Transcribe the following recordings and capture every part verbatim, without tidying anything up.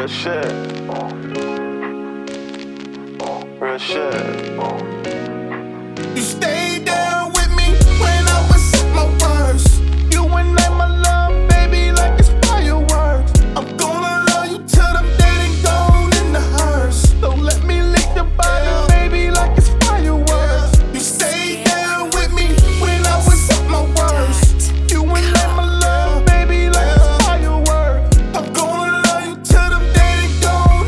Real shit. Real shit. You stay down with me when I was at my worst. You and I, my love, baby, like it's fireworks. I'm gonna love you till the day they gone in the hearse. So let me lick your body, baby, like it's fireworks. You stay down with me when I was at my worst. You and I, my love, baby, like it's fireworks. I'm gonna love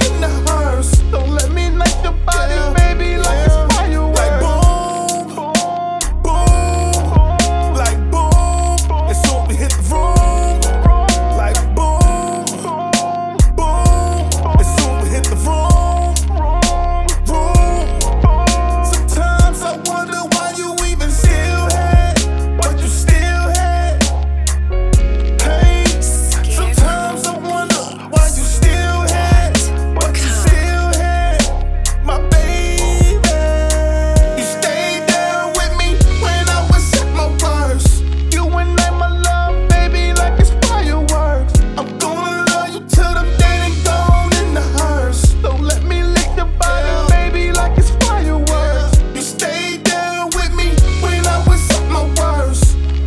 you till the day they gone in the hearse. So let me lick your body, baby, like it's fireworks. Like boom, boom, boom. Like boom, it's so we hit the room. Like boom, boom, it's so we hit the room. Sometimes I wonder why you even still had what you still had. Hey, sometimes I wonder why you still had what you still had, my baby. You stayed down with me when I was at my worst. You and I, my love, baby, like it's fireworks. I'm gonna love you till the day they gone in the hearse. So let me lick your body, baby, like it's fireworks. You stayed down with me when I was at my worst.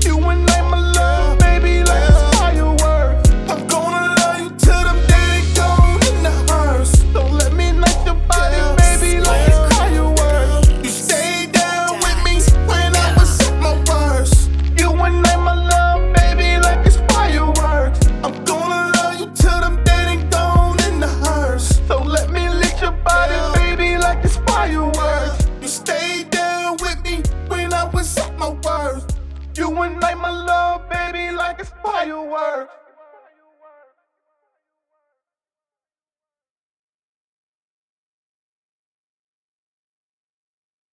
You and I, my love, baby, like it's fireworks. I'm gonna love you till the day they gone in the hearse. So let me lick your body, baby, like it's fireworks. You stayed down with me when I was at my worst. You and I, my love, baby, like it's fireworks. I'm gonna love you till the day they gone in the hearse. So let me lick your body, baby, like it's fireworks. You stayed down with me when I was at my worst. You and I, my love, baby, like it's fireworks.